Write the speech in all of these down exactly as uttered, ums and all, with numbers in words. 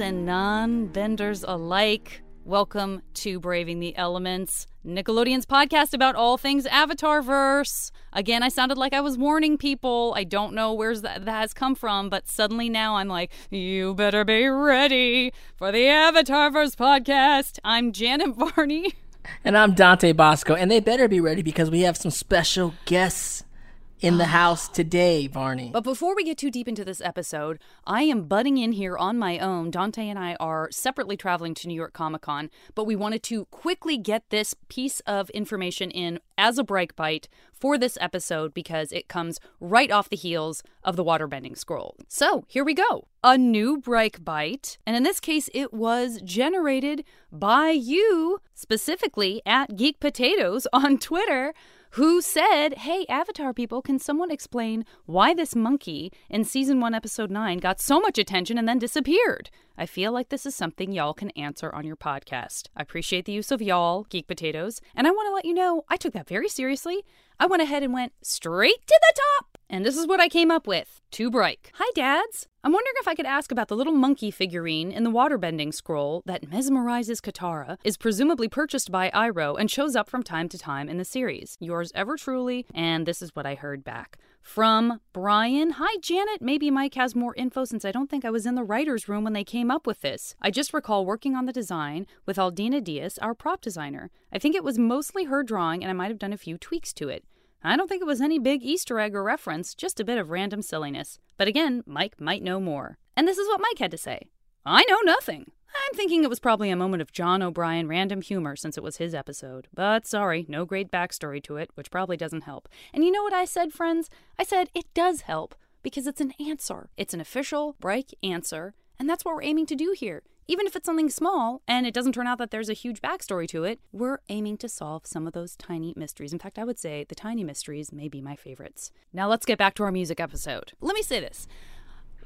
benders and non-benders alike. Welcome to Braving the Elements, Nickelodeon's podcast about all things Avatarverse. Again, I sounded like I was warning people. I don't know where that, that has come from, but suddenly now I'm like, you better be ready for the Avatarverse podcast. I'm Janet Varney. And I'm Dante Bosco. And they better be ready because we have some special guests in the house today, Varney. But before we get too deep into this episode, I am butting in here on my own. Dante and I are separately traveling to New York Comic Con, but we wanted to quickly get this piece of information in as a break bite for this episode because it comes right off the heels of the Waterbending Scroll. So here we go. A new break bite, and in this case, it was generated by you, specifically at Geek Potatoes on Twitter, who said, hey, Avatar people, can someone explain why this monkey in Season one, Episode nine got so much attention and then disappeared? I feel like this is something y'all can answer on your podcast. I appreciate the use of y'all, Geek Potatoes, and I want to let you know I took that very seriously. I went ahead and went straight to the top, and this is what I came up with. To break. Hi, dads. I'm wondering if I could ask about the little monkey figurine in the Waterbending Scroll that mesmerizes Katara, is presumably purchased by Iroh, and shows up from time to time in the series. Yours ever truly, and this is what I heard back. From Brian. Hi, Janet. Maybe Mike has more info since I don't think I was in the writer's room when they came up with this. I just recall working on the design with Aldina Diaz, our prop designer. I think it was mostly her drawing, and I might have done a few tweaks to it. I don't think it was any big Easter egg or reference, just a bit of random silliness. But again, Mike might know more. And this is what Mike had to say. I know nothing. I'm thinking it was probably a moment of John O'Brien random humor since it was his episode. But sorry, no great backstory to it, which probably doesn't help. And you know what I said, friends? I said it does help because it's an answer. It's an official break answer. And that's what we're aiming to do here. Even if it's something small and it doesn't turn out that there's a huge backstory to it, we're aiming to solve some of those tiny mysteries. In fact, I would say the tiny mysteries may be my favorites. Now let's get back to our music episode. Let me say this.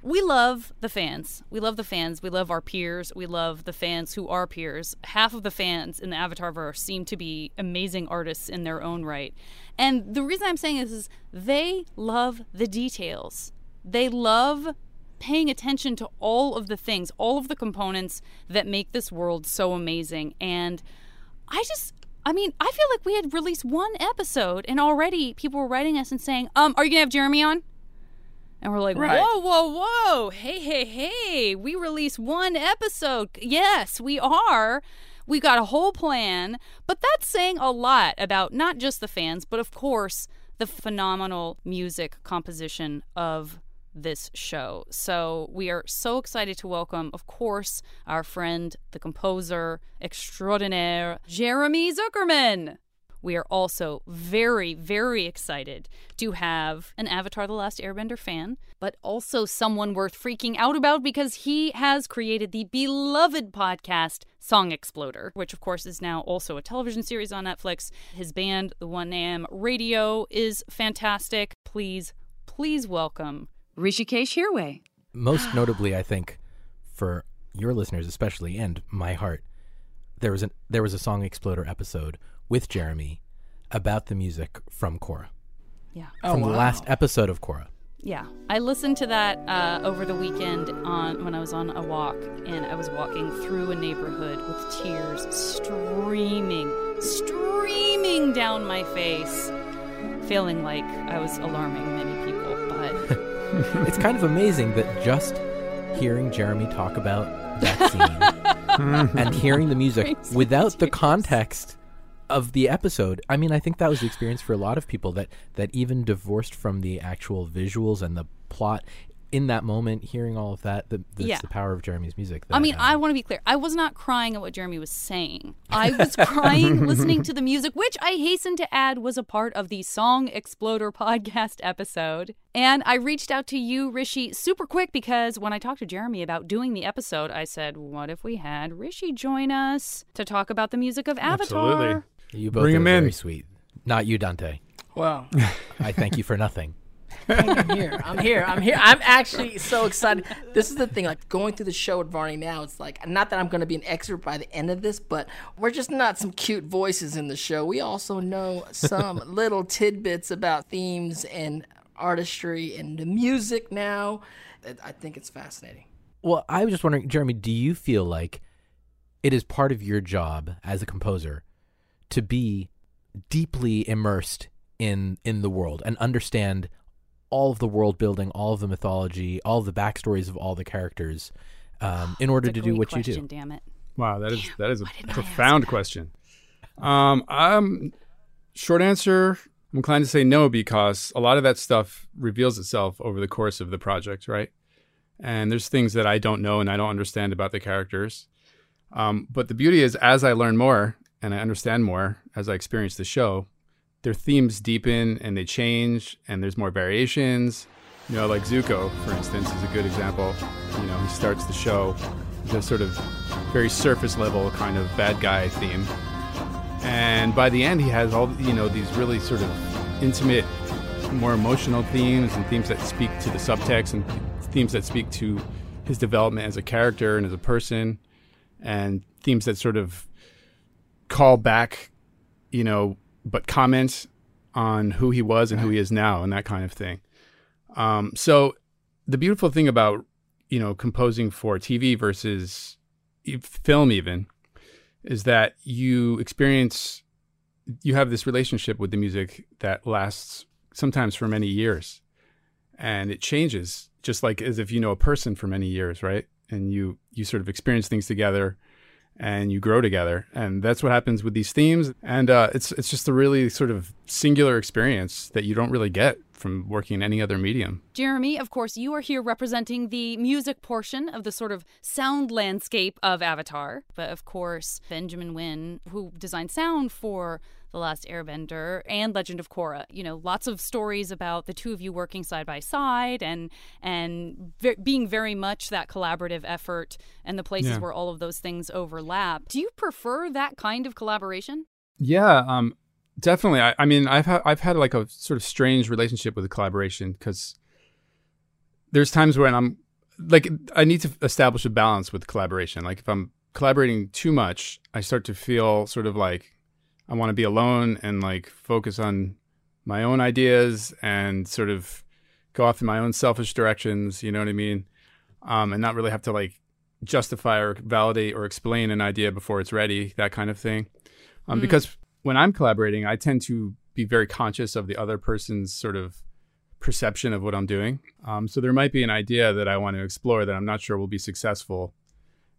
We love the fans. We love the fans. We love our peers. We love the fans who are peers. Half of the fans in the Avatarverse seem to be amazing artists in their own right. And the reason I'm saying this is they love the details. They love paying attention to all of the things, all of the components that make this world so amazing. And I just... I mean, I feel like we had released one episode and already people were writing us and saying, um, are you going to have Jeremy on? And we're like, right. whoa, whoa, whoa, hey, hey, hey, we released one episode. Yes, we are. We got a whole plan. But that's saying a lot about not just the fans, but of course, the phenomenal music composition of this show. So we are so excited to welcome, of course, our friend, the composer extraordinaire, Jeremy Zuckerman. We are also very, very excited to have an Avatar The Last Airbender fan, but also someone worth freaking out about because he has created the beloved podcast, Song Exploder, which of course is now also a television series on Netflix. His band, The one a m Radio, is fantastic. Please, please welcome Hrishikesh Hirway. Most notably, I think, for your listeners especially, and my heart, there was, an, there was a Song Exploder episode with Jeremy about the music from Korra. Yeah. Oh, from wow. the last episode of Korra. Yeah. I listened to that uh, over the weekend on when I was on a walk, and I was walking through a neighborhood with tears streaming, streaming down my face, feeling like I was alarming many people, but... It's kind of amazing that just hearing Jeremy talk about that scene and hearing the music without the context of the episode, I mean, I think that was the experience for a lot of people, that, that even divorced from the actual visuals and the plot, in that moment, hearing all of that, the, that's yeah. the power of Jeremy's music. That, I mean, um, I want to be clear. I was not crying at what Jeremy was saying. I was crying listening to the music, which I hasten to add was a part of the Song Exploder podcast episode. And I reached out to you, Rishi, super quick because when I talked to Jeremy about doing the episode, I said, what if we had Rishi join us to talk about the music of Avatar? Absolutely. You both Bring are him very in. Sweet. Not you, Dante. Well. I thank you for nothing. I'm here. I'm here. I'm here. I'm actually so excited. This is the thing, like going through the show with Varney now, it's like, not that I'm going to be an expert by the end of this, but we're just not some cute voices in the show. We also know some little tidbits about themes and artistry and the music now. I think it's fascinating. Well, I was just wondering, Jeremy, do you feel like it is part of your job as a composer to be deeply immersed in in the world and understand all of the world building, all of the mythology, all of the backstories of all the characters, um, in order to do what question, you do? Damn it! Wow, that is that is a profound question. Um, I'm short answer. I'm inclined to say no, because a lot of that stuff reveals itself over the course of the project, right? And there's things that I don't know and I don't understand about the characters. Um, but the beauty is, as I learn more and I understand more, as I experience the show, their themes deepen and they change and there's more variations. You know, like Zuko, for instance, is a good example. You know, he starts the show with a sort of very surface level kind of bad guy theme. And by the end, he has all, you know, these really sort of intimate, more emotional themes and themes that speak to the subtext and themes that speak to his development as a character and as a person, and themes that sort of call back, you know, but comment on who he was and who he is now and that kind of thing. Um, so the beautiful thing about, you know, composing for T V versus film even is that you experience, you have this relationship with the music that lasts sometimes for many years, and it changes just like as if you know a person for many years, right? And you you sort of experience things together and you grow together, and that's what happens with these themes. And uh, it's it's just a really sort of singular experience that you don't really get from working in any other medium. Jeremy, of course, you are here representing the music portion of the sort of sound landscape of Avatar. But of course, Benjamin Wynn, who designed sound for The Last Airbender and Legend of Korra, you know, lots of stories about the two of you working side by side and and ve- being very much that collaborative effort and the places yeah. where all of those things overlap. Do you prefer that kind of collaboration? Yeah, um, definitely. I, I mean, I've ha- I've had like a sort of strange relationship with the collaboration, because there's times when I'm like, I need to establish a balance with collaboration. Like if I'm collaborating too much, I start to feel sort of like I want to be alone and like focus on my own ideas and sort of go off in my own selfish directions. You know what I mean? Um, and not really have to like justify or validate or explain an idea before it's ready, that kind of thing. Um, mm. Because when I'm collaborating, I tend to be very conscious of the other person's sort of perception of what I'm doing. Um, so there might be an idea that I want to explore that I'm not sure will be successful.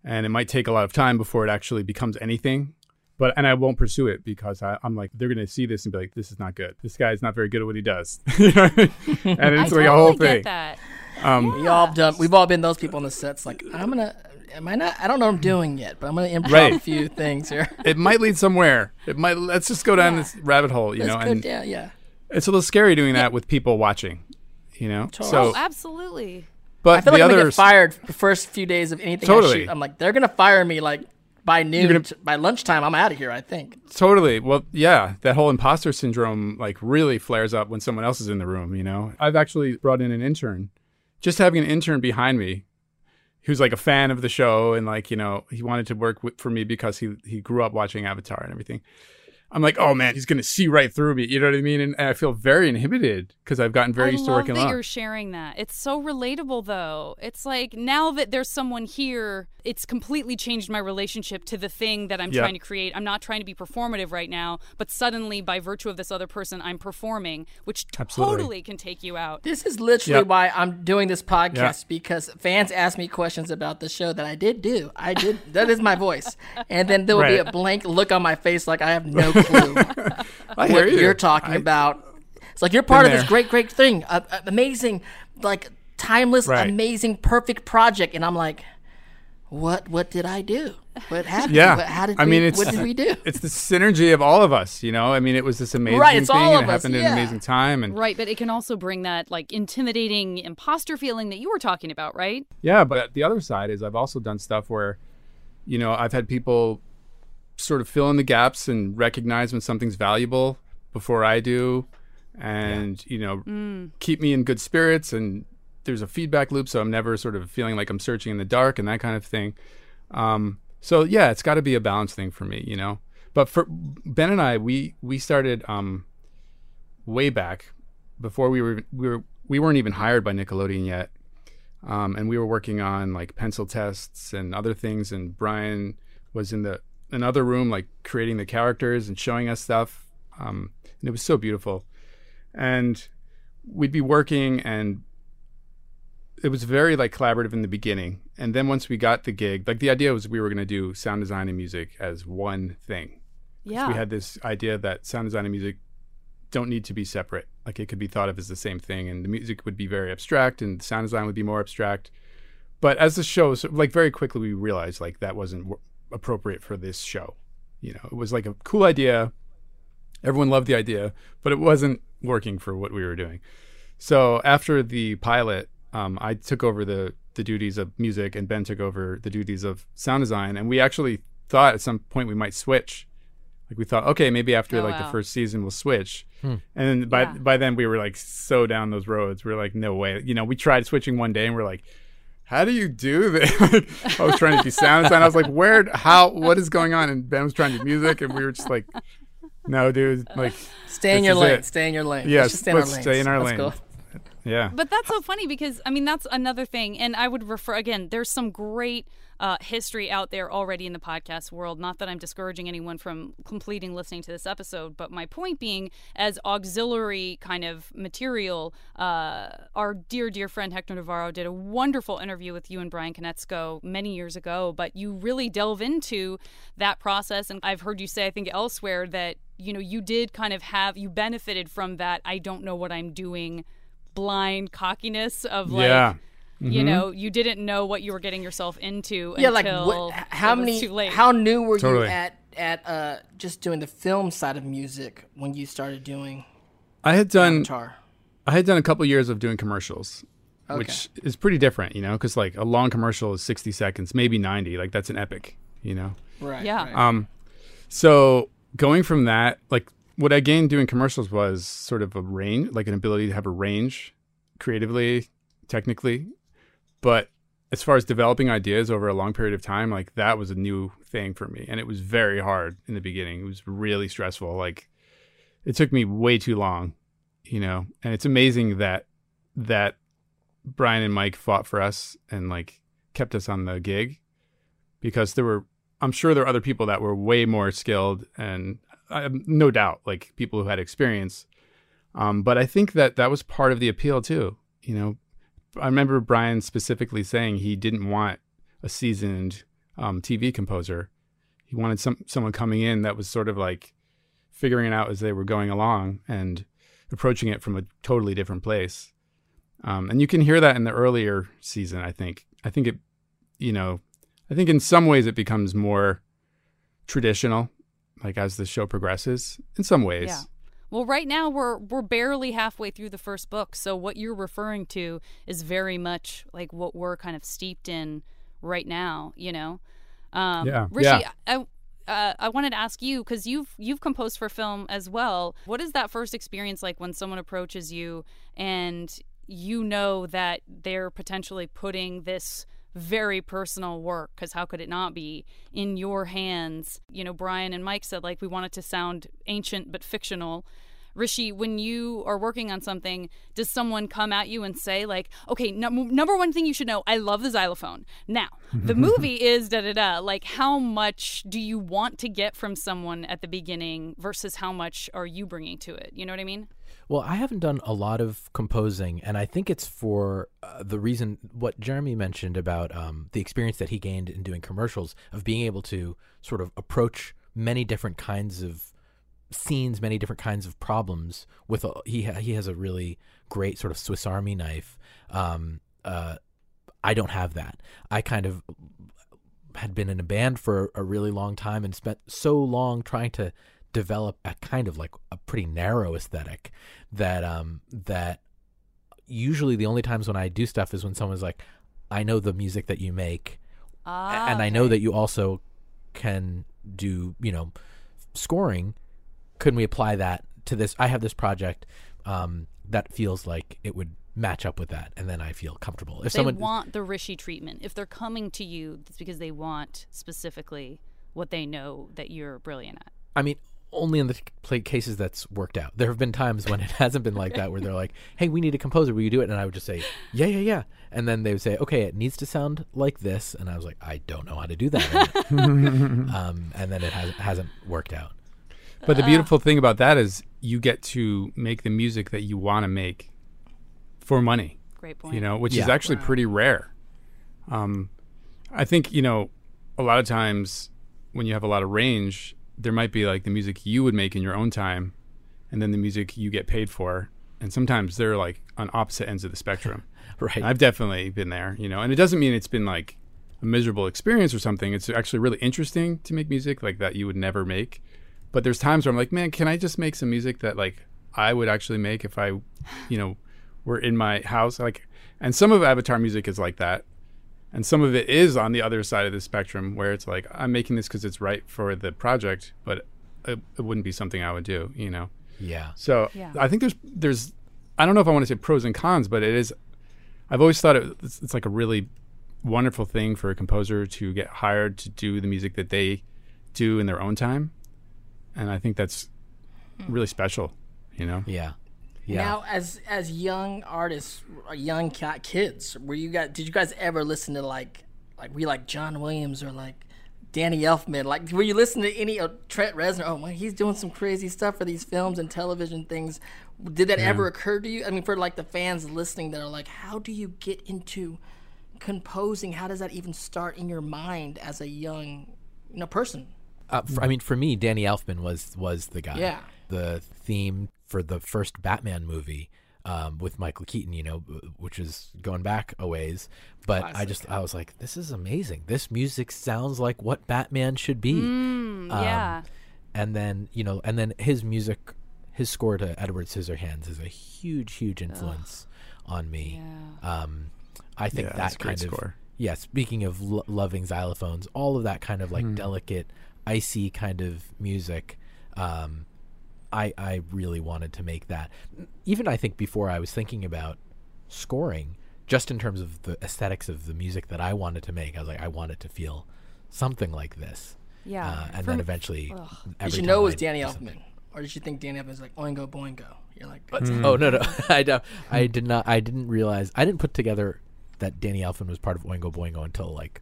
And it might take a lot of time before it actually becomes anything. But and I won't pursue it because I, I'm like, they're going to see this and be like, this is not good. This guy's not very good at what he does. You know what I mean? And it's I like totally a whole thing. Get that. Um, yeah. we all done, we've all been those people on the sets like, I'm going to... Am I not? I don't know what I'm doing yet, but I'm going to improv right. a few things here. It might lead somewhere. It might. Let's just go down yeah. this rabbit hole, you let's know. Go and down, yeah. It's a little scary doing yeah. that with people watching, you know. Totally. So, oh, absolutely. But I feel the like others, I'm going to get fired the first few days of anything totally. I shoot. I'm like, they're going to fire me like by noon, gonna, t- by lunchtime. I'm out of here, I think. Totally. Well, yeah, that whole imposter syndrome like really flares up when someone else is in the room, you know. I've actually brought in an intern. Just having an intern behind me, who's like a fan of the show and like, you know, he wanted to work with, for me because he he grew up watching Avatar and everything. I'm like, oh man, he's going to see right through me. You know what I mean? And, and I feel very inhibited because I've gotten very I used to working alone. I love that you're sharing that. It's so relatable though. It's like now that there's someone here, it's completely changed my relationship to the thing that I'm yep. trying to create. I'm not trying to be performative right now, but suddenly by virtue of this other person, I'm performing, which Absolutely. totally can take you out. This is literally yep. why I'm doing this podcast yep. because fans ask me questions about the show that I did do. I did. That is my voice. And then there will right. be a blank look on my face like I have no clue. I hear what you. You're talking I, about. It's like you're part of there. this great, great thing, uh, uh, amazing, like timeless, right. amazing, perfect project, and I'm like, what? What did I do? What happened? Yeah. What, how did I we, mean, it's, what did we do? It's the synergy of all of us, you know. I mean, it was this amazing right, it's thing, all of and it us, happened yeah. in an amazing time, and right. But it can also bring that like intimidating imposter feeling that you were talking about, right? Yeah, but the other side is I've also done stuff where, you know, I've had people sort of fill in the gaps and recognize when something's valuable before I do, and yeah. you know mm. keep me in good spirits, and there's a feedback loop, so I'm never sort of feeling like I'm searching in the dark and that kind of thing. Um, so yeah, it's got to be a balanced thing for me, you know. But for Ben and I, we we started um, way back before we were we were we weren't even hired by Nickelodeon yet. Um, and we were working on like pencil tests and other things. And Brian was in the another room, like creating the characters and showing us stuff. Um, and it was so beautiful. And we'd be working, and it was very like collaborative in the beginning. And then once we got the gig, like the idea was we were going to do sound design and music as one thing. Yeah. We had this idea that sound design and music don't need to be separate. Like it could be thought of as the same thing, and the music would be very abstract and the sound design would be more abstract. But as the show, so, like very quickly we realized like that wasn't w- appropriate for this show. You know, it was like a cool idea. Everyone loved the idea, but it wasn't working for what we were doing. So after the pilot, um, I took over the, the duties of music, and Ben took over the duties of sound design. And we actually thought at some point we might switch. Like we thought, okay, maybe after oh, like wow. the first season we'll switch. Hmm. And then by yeah. by then we were like so down those roads. We were like, no way. You know, we tried switching one day and we're like, how do you do this? I was trying to do sound design. I was like, where, how, what is going on? And Ben was trying to do music, and we were just like, no, dude, like stay in your lane. It. Stay in your lane. Yeah, let's just stay, let's in stay in our lane. Cool. Yeah. But that's so funny because I mean that's another thing, and I would refer again. There's some great uh, history out there already in the podcast world. Not that I'm discouraging anyone from completing listening to this episode, but my point being, as auxiliary kind of material, uh, our dear dear friend Hector Navarro did a wonderful interview with you and Brian Konetsko many years ago. But you really delve into that process, and I've heard you say I think elsewhere that you know you did kind of have you benefited from that. I don't know what I'm doing. Blind cockiness of like yeah. mm-hmm. you know you didn't know what you were getting yourself into yeah until like what, how many too late. How new were totally. you at at uh just doing the film side of music when you started doing I had done guitar? I had done a couple years of doing commercials, okay. which is pretty different, you know, because like a long commercial is sixty seconds, maybe ninety, like that's an epic, you know, right yeah right. um so going from that, like what I gained doing commercials was sort of a range, like an ability to have a range creatively, technically. But as far as developing ideas over a long period of time, like that was a new thing for me. And it was very hard in the beginning. It was really stressful. Like it took me way too long, you know, and it's amazing that, that Brian and Mike fought for us and like kept us on the gig, because there were, I'm sure there were other people that were way more skilled and I, no doubt, like people who had experience. Um, but I think that that was part of the appeal too. You know, I remember Brian specifically saying he didn't want a seasoned um, T V composer. He wanted some someone coming in that was sort of like figuring it out as they were going along and approaching it from a totally different place. Um, and you can hear that in the earlier season, I think. I think it, you know, I think in some ways it becomes more traditional, like as the show progresses in some ways. Yeah. Well, right now we're we're barely halfway through the first book. So what you're referring to is very much like what we're kind of steeped in right now, you know? Um, yeah. Rishi, yeah. I, uh, I wanted to ask you, because you've, you've composed for film as well. What is that first experience like when someone approaches you and you know that they're potentially putting this very personal work, because how could it not be, in your hands? You know, Brian and Mike said, like, we want it to sound ancient but fictional. Rishi, when you are working on something, does someone come at you and say, like, okay, no, number one thing you should know, I love the xylophone. Now, the movie is da-da-da. Like, how much do you want to get from someone at the beginning versus how much are you bringing to it? You know what I mean? Well, I haven't done a lot of composing, and I think it's for uh, the reason what Jeremy mentioned about um, the experience that he gained in doing commercials, of being able to sort of approach many different kinds of scenes, many different kinds of problems with a, he ha- he has a really great sort of Swiss Army knife. Um, uh, I don't have that. I kind of had been in a band for a really long time and spent so long trying to develop a kind of like a pretty narrow aesthetic that um, that usually the only times when I do stuff is when someone's like, I know the music that you make, ah, and I know okay. that you also can do, you know, scoring. Couldn't we apply that to this? I have this project um, that feels like it would match up with that, and then I feel comfortable. If they someone want the Rishi treatment, if they're coming to you, it's because they want specifically what they know that you're brilliant at. I mean, only in the cases that's worked out. There have been times when it hasn't been like that, where they're like, hey, we need a composer, will you do it? And I would just say, yeah, yeah, yeah. And then they would say, okay, it needs to sound like this. And I was like, I don't know how to do that. um, and then it hasn't, hasn't worked out. But the beautiful thing about that is you get to make the music that you want to make for money. Great point. You know, which yeah. is actually wow. pretty rare. Um, I think, you know, a lot of times when you have a lot of range, there might be like the music you would make in your own time and then the music you get paid for. And sometimes they're like on opposite ends of the spectrum. Right. And I've definitely been there, you know, and it doesn't mean it's been like a miserable experience or something. It's actually really interesting to make music like that you would never make. But there's times where I'm like, man, can I just make some music that like I would actually make if I, you know, were in my house? Like, and some of Avatar music is like that. And some of it is on the other side of the spectrum where it's like, I'm making this because it's right for the project, but it, it wouldn't be something I would do, you know? Yeah. So yeah. I think there's, there's, I don't know if I want to say pros and cons, but it is, I've always thought it, it's, it's like a really wonderful thing for a composer to get hired to do the music that they do in their own time. And I think that's really special, you know? Yeah. Yeah. Now, as as young artists, or young kids, were you guys? Did you guys ever listen to like, like we like John Williams or like Danny Elfman? Like, were you listening to any uh, Trent Reznor? Oh, well, he's doing some crazy stuff for these films and television things. Did that yeah. ever occur to you? I mean, for like the fans listening that are like, how do you get into composing? How does that even start in your mind as a young, you know, person? Uh, for, I mean, for me, Danny Elfman was was the guy. Yeah. The theme for the first Batman movie um, with Michael Keaton, you know, which is going back a ways. But classic. I just, I was like, this is amazing. This music sounds like what Batman should be. Mm, um, yeah. And then, you know, and then his music, his score to Edward Scissorhands is a huge, huge influence Ugh. on me. Yeah. Um, I think yeah, that kind of, score. yeah, speaking of lo- loving xylophones, all of that kind of like mm. delicate, icy kind of music, um, I, I really wanted to make that. Even I think before I was thinking about scoring, just in terms of the aesthetics of the music that I wanted to make, I was like, I want it to feel something like this. Yeah. Uh, and For then eventually, every did you know it was I'd Danny Elfman, or did you think Danny Elfman was like Oingo Boingo? You're like, mm. oh no no, I don't, I did not, I didn't realize, I didn't put together that Danny Elfman was part of Oingo Boingo until like.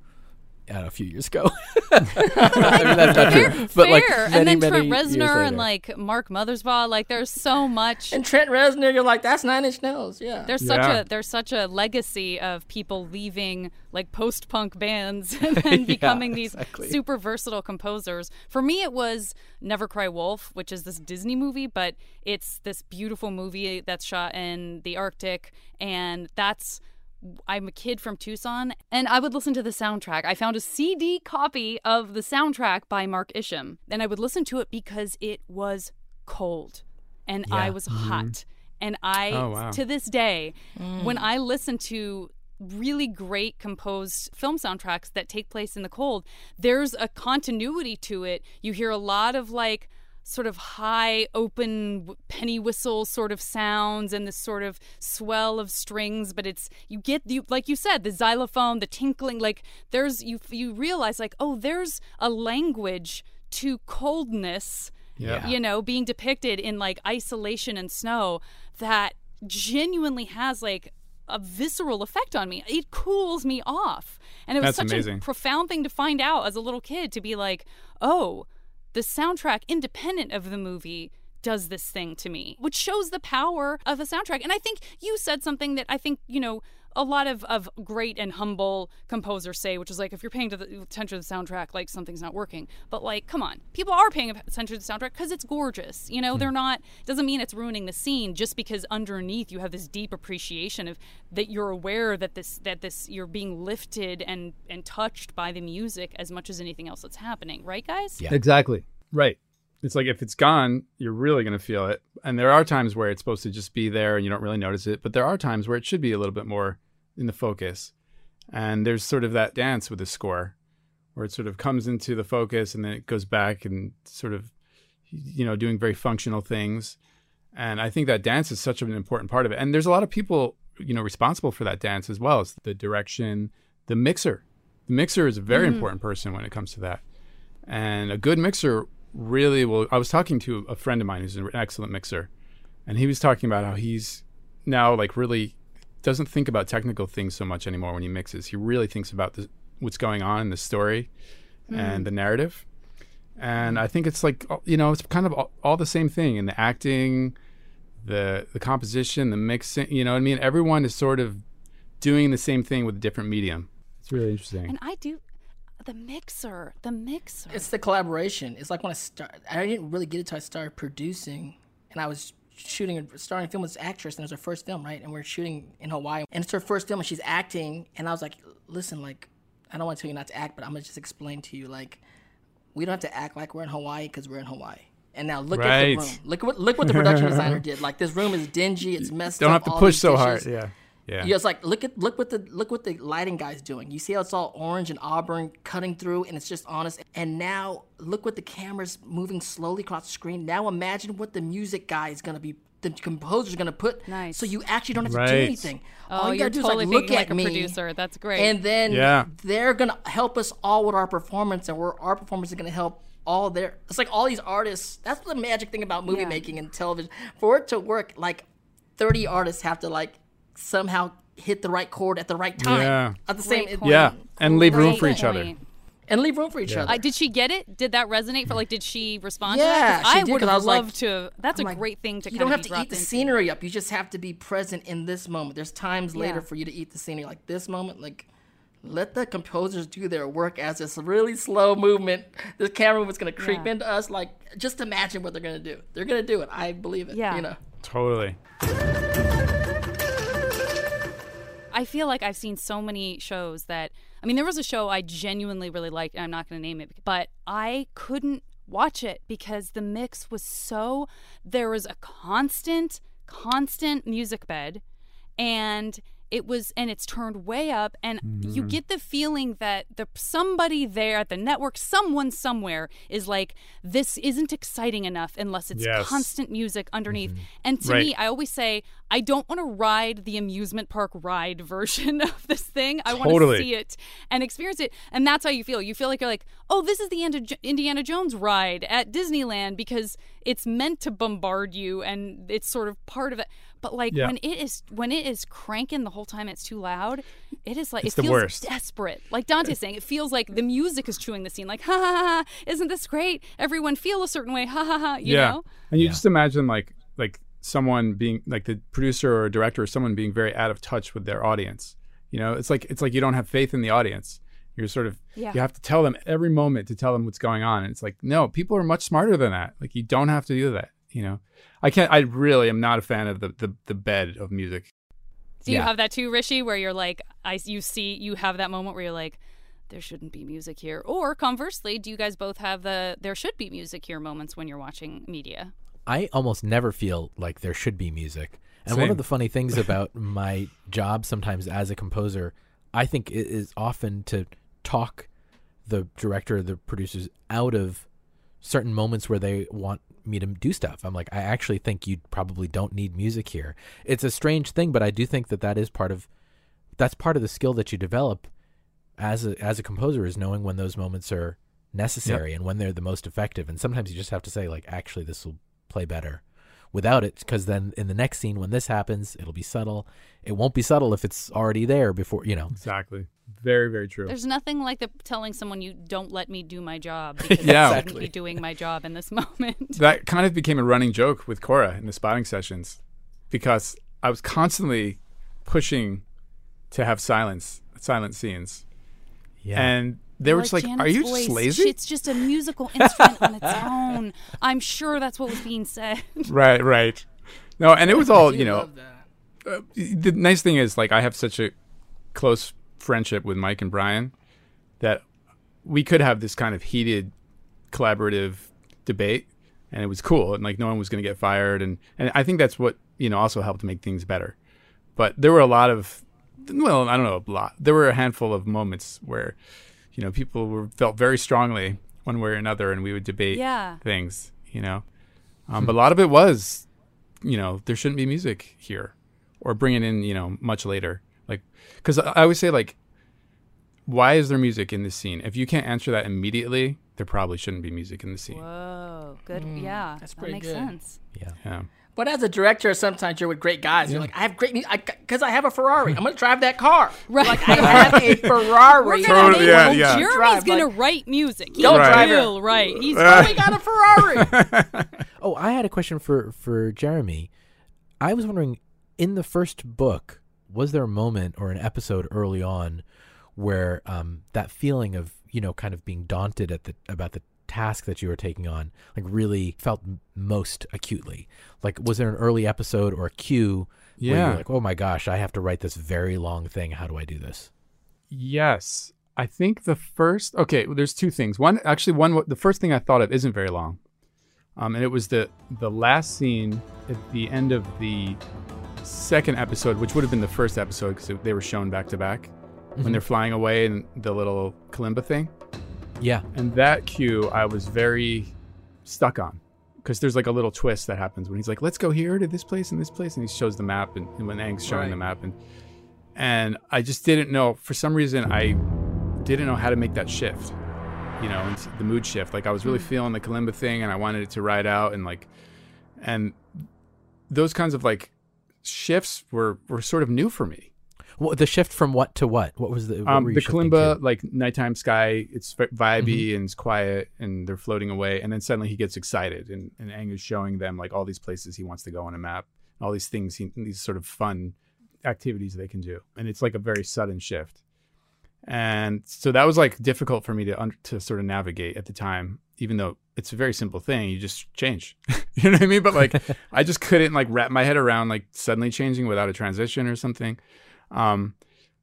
I don't know, a few years ago. I mean, that's not true. Fair. But like many, and then Trent Reznor and like Mark Mothersbaugh, like there's so much. And Trent Reznor, you're like, that's Nine Inch Nails. Yeah. There's yeah. such a there's such a legacy of people leaving like post-punk bands and then becoming yeah, these exactly. super versatile composers. For me, it was Never Cry Wolf, which is this Disney movie, but it's this beautiful movie that's shot in the Arctic, and that's. I'm a kid from Tucson, and I would listen to the soundtrack. I found a C D copy of the soundtrack by Mark Isham, and I would listen to it because it was cold, and yeah. I was mm-hmm. hot. And I, oh, wow. to this day, mm. when I listen to really great composed film soundtracks that take place in the cold, there's a continuity to it. You hear a lot of, like, sort of high open penny whistle sort of sounds and this sort of swell of strings, but it's, you get, you, like you said, the xylophone, the tinkling, like there's, you you realize like, oh, there's a language to coldness, yeah. you know, being depicted in like isolation and snow that genuinely has like a visceral effect on me. It cools me off. And it was That's such amazing. a profound thing to find out as a little kid, to be like, oh, the soundtrack, independent of the movie, does this thing to me, which shows the power of a soundtrack. And I think you said something that I think, you know, a lot of, of great and humble composers say, which is like, if you're paying attention to the soundtrack, like something's not working. But like, come on, people are paying attention to the soundtrack because it's gorgeous. You know, mm. they're not, doesn't mean it's ruining the scene just because underneath you have this deep appreciation of that you're aware that this, that this, you're being lifted and, and touched by the music as much as anything else that's happening. Right, guys? Yeah, exactly. Right. It's like if it's gone, you're really going to feel it. And there are times where it's supposed to just be there and you don't really notice it. But there are times where it should be a little bit more in the focus. And there's sort of that dance with the score where it sort of comes into the focus and then it goes back and sort of, you know, doing very functional things. And I think that dance is such an important part of it. And there's a lot of people, you know, responsible for that dance as well as the direction, the mixer. The mixer is a very mm. important person when it comes to that. And a good mixer really will. I was talking to a friend of mine who's an excellent mixer, and he was talking about how he's now like really doesn't think about technical things so much anymore when he mixes. He really thinks about the, what's going on in the story mm. and the narrative. And I think it's like, you know, it's kind of all, all the same thing in the acting, the the composition, the mixing, you know what I mean? Everyone is sort of doing the same thing with a different medium. It's really interesting. And I do, the mixer, the mixer. It's the collaboration. It's like when I start, I didn't really get it till I started producing, and I was shooting, starting a film with this actress, and it was her first film, right? And we we're shooting in Hawaii, and it's her first film, and she's acting, and I was like, listen, like, I don't want to tell you not to act, but I'm going to just explain to you, like, we don't have to act like we're in Hawaii because we're in Hawaii. And now look right. at the room. Look what look what the production designer did. Like, this room is dingy. It's messed don't up. Don't have to push so hard. Yeah, yeah. It's like look at look what the look what the lighting guy's doing. You see how it's all orange and auburn cutting through, and it's just honest. And now look what the camera's moving slowly across the screen. Now imagine what the music guy is gonna be. The composer's gonna put. Nice. So you actually don't have to right. do anything. Oh, all you gotta do totally is like look at like a me. Producer. That's great. And then yeah. they're gonna help us all with our performance, and we're, our performance is gonna help. All their it's like all these artists. That's the magic thing about movie yeah. making and television. For it to work, like thirty artists have to like somehow hit the right chord at the right time yeah. at the same. Right it, yeah, and leave room right for each point. Other. And leave room for each yeah. other. Uh, did she get it? Did that resonate? For like, did she respond? Yeah, to that? I would have loved like, to. That's I'm a like, great thing to. You kind don't of have to eat the into. Scenery up. You just have to be present in this moment. There's times yeah. later for you to eat the scenery, like this moment, like. Let the composers do their work as this really slow movement. The camera movement's gonna creep yeah. into us. Like, just imagine what they're gonna do. They're gonna do it. I believe it. Yeah. You know. Totally. I feel like I've seen so many shows that, I mean, there was a show I genuinely really liked, and I'm not gonna name it, but I couldn't watch it because the mix was so, there was a constant, constant music bed, and It was, and it's turned way up, and mm-hmm. you get the feeling that the somebody there at the network, someone somewhere, is like, this isn't exciting enough unless it's yes. constant music underneath. Mm-hmm. And to right. me, I always say, I don't want to ride the amusement park ride version of this thing. I want totally. To see it and experience it. And that's how you feel. You feel like you're like, oh, this is the Indiana Jones ride at Disneyland because it's meant to bombard you, and it's sort of part of it. But like yeah. when it is when it is cranking the whole time, it's too loud. It is like it's it feels worst. Desperate. Like Dante's saying, it feels like the music is chewing the scene. Like, ha ha ha! Isn't this great? Everyone feel a certain way. Ha ha ha! You yeah. know. And you yeah. just imagine like like someone being like the producer or director or someone being very out of touch with their audience. You know, it's like it's like you don't have faith in the audience. You're sort of yeah. you have to tell them every moment to tell them what's going on. And it's like, no, people are much smarter than that. Like, you don't have to do that. You know, I can't. I really am not a fan of the the, the bed of music. Do you yeah. have that too, Rishi? Where you're like, I you see you have that moment where you're like, there shouldn't be music here. Or conversely, do you guys both have the there should be music here moments when you're watching media? I almost never feel like there should be music. And Same. One of the funny things about my job sometimes as a composer, I think, it is often to talk the director, the producers out of certain moments where they want me to do stuff. I'm like, I actually think you probably don't need music here. It's a strange thing, but I do think that that is part of, that's part of the skill that you develop as a, as a composer, is knowing when those moments are necessary yep. and when they're the most effective. And sometimes you just have to say, like, actually this will play better without it, because then in the next scene when this happens, it'll be subtle. It won't be subtle if it's already there before, you know. Exactly. Very, very true. There's nothing like the telling someone, you don't let me do my job because yeah, I shouldn't exactly. be doing my job in this moment. That kind of became a running joke with Korra in the spotting sessions, because I was constantly pushing to have silence, silent scenes. Yeah. And they were like, just like, Janet's are you voice, just lazy? It's just a musical instrument on its own. I'm sure that's what was being said. Right, right. No, and it was all, you know, uh, the nice thing is, like, I have such a close friendship with Mike and Brian that we could have this kind of heated collaborative debate, and it was cool, and like no one was going to get fired, and and I think that's what, you know, also helped make things better. But there were a lot of well I don't know a lot there were a handful of moments where, you know, people were felt very strongly one way or another, and we would debate yeah. things, you know, um, but a lot of it was, you know, there shouldn't be music here, or bring it in, you know, much later. Like, because I always say, like, why is there music in this scene? If you can't answer that immediately, there probably shouldn't be music in the scene. Whoa. Oh, good. Mm. Yeah. That's pretty that makes good. sense. Yeah. yeah. But as a director, sometimes you're with great guys. Yeah. You're like, I have great, because I, I have a Ferrari. I'm going to drive that car. Right. Like, I have a Ferrari. We're gonna totally, yeah, yeah. Jeremy's like, going to write music. He don't drive it. Right. He's already got a Ferrari. Oh, I had a question for, for Jeremy. I was wondering, in the first book, was there a moment or an episode early on where um, that feeling of, you know, kind of being daunted at the about the task that you were taking on, like, really felt most acutely? Like, was there an early episode or a cue yeah. where you're like, oh my gosh, I have to write this very long thing. How do I do this? Yes. I think the first, okay, well, there's two things. One, actually one, the first thing I thought of isn't very long. Um, and it was the, the last scene at the end of the second episode, which would have been the first episode because they were shown back to back mm-hmm. when they're flying away and the little kalimba thing. Yeah. And that cue I was very stuck on because there's like a little twist that happens when he's like, let's go here to this place and this place. And he shows the map and, and when Aang's showing right. the map. And and I just didn't know. For some reason, I didn't know how to make that shift, you know, into the mood shift. Like I was really feeling the kalimba thing and I wanted it to ride out. And like, and those kinds of like shifts were, were sort of new for me. What, the shift from what to what? What was the what um, the kalimba? Like nighttime sky, it's vibey mm-hmm. and it's quiet, and they're floating away. And then suddenly he gets excited, and, and Aang is showing them like all these places he wants to go on a map, all these things, he, these sort of fun activities they can do. And it's like a very sudden shift. And so that was like difficult for me to un- to sort of navigate at the time, even though it's a very simple thing. You just change, you know what I mean? But like I just couldn't like wrap my head around like suddenly changing without a transition or something. Um,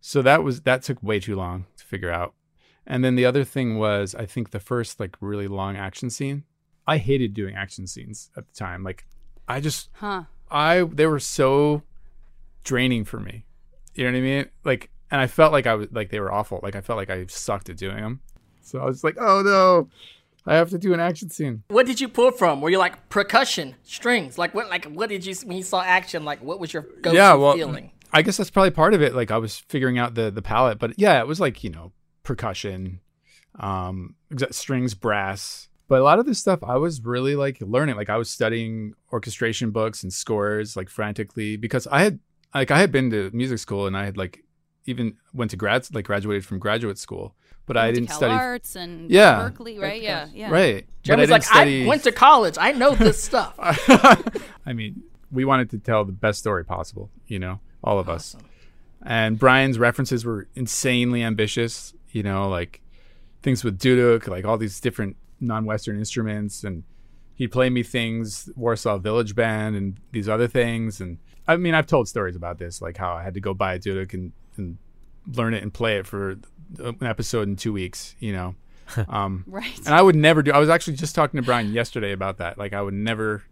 so that was, that took way too long to figure out. And then the other thing was, I think the first like really long action scene, I hated doing action scenes at the time. Like I just, huh. I, they were so draining for me. You know what I mean? Like, and I felt like I was like, they were awful. Like I felt like I sucked at doing them. So I was like, oh no, I have to do an action scene. What did you pull from? Were you like percussion, strings? Like what, like what did you, when you saw action, like what was your go-to yeah, well, feeling? I guess that's probably part of it. Like I was figuring out the, the palette, but yeah, it was like, you know, percussion, um, strings, brass, but a lot of this stuff I was really like learning. Like I was studying orchestration books and scores like frantically because I had, like I had been to music school and I had like even went to grad, like graduated from graduate school, but I didn't study. Cal Arts and yeah. Berkeley, right? Yeah. yeah. Right. Jeremy's but I didn't like, study... I went to college. I know this stuff. I mean, we wanted to tell the best story possible, you know? All of us. Awesome. And Brian's references were insanely ambitious, you know, like things with Duduk, like all these different non-Western instruments. And he'd play me things, Warsaw Village Band and these other things. And I mean, I've told stories about this, like how I had to go buy a Duduk and, and learn it and play it for an episode in two weeks, you know. Um, right. And I would never do, I was actually just talking to Brian yesterday about that. Like I would never...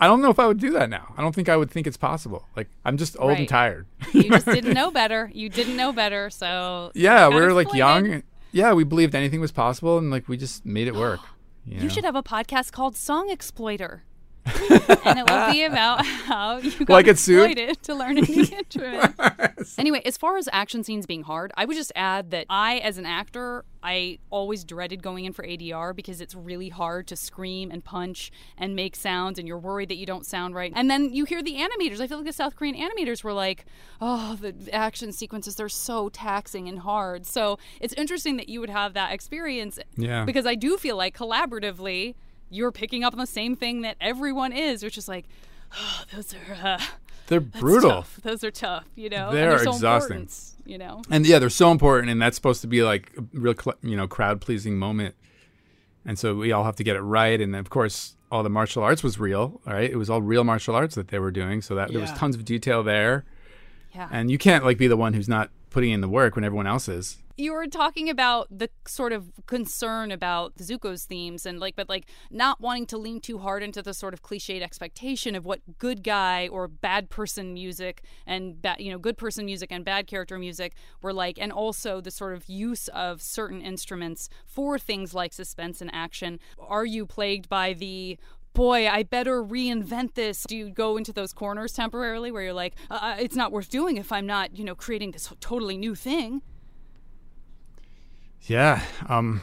I don't know if I would do that now. I don't think I would think it's possible. Like, I'm just old right. and tired. You just didn't know better. You didn't know better, so... Yeah, we were, like, young. Yeah, we believed anything was possible, and, like, we just made it work. You know? You should have a podcast called Song Exploder. And it will be about how you got like exploited to learn a new instrument. Anyway, as far as action scenes being hard, I would just add that I, as an actor, I always dreaded going in for A D R because it's really hard to scream and punch and make sounds and you're worried that you don't sound right. And then you hear the animators. I feel like the South Korean animators were like, oh, the action sequences, they're so taxing and hard. So it's interesting that you would have that experience yeah. because I do feel like collaboratively, you're picking up on the same thing that everyone is, which is like, oh, those are... Uh, they're brutal. Tough. Those are tough, you know? They're, they're so exhausting. You know? And yeah, they're so important, and that's supposed to be like a real, you know, crowd-pleasing moment. And so we all have to get it right. And of course, all the martial arts was real, all right? It was all real martial arts that they were doing, so that yeah. there was tons of detail there. Yeah. And you can't like be the one who's not putting in the work when everyone else is. You were talking about the sort of concern about Zuko's themes and like, but like not wanting to lean too hard into the sort of cliched expectation of what good guy or bad person music and ba- you know, good person music and bad character music were like, and also the sort of use of certain instruments for things like suspense and action. Are you plagued by the boy, I better reinvent this? Do you go into those corners temporarily where you're like, uh, it's not worth doing if I'm not, you know, creating this totally new thing? Yeah, um,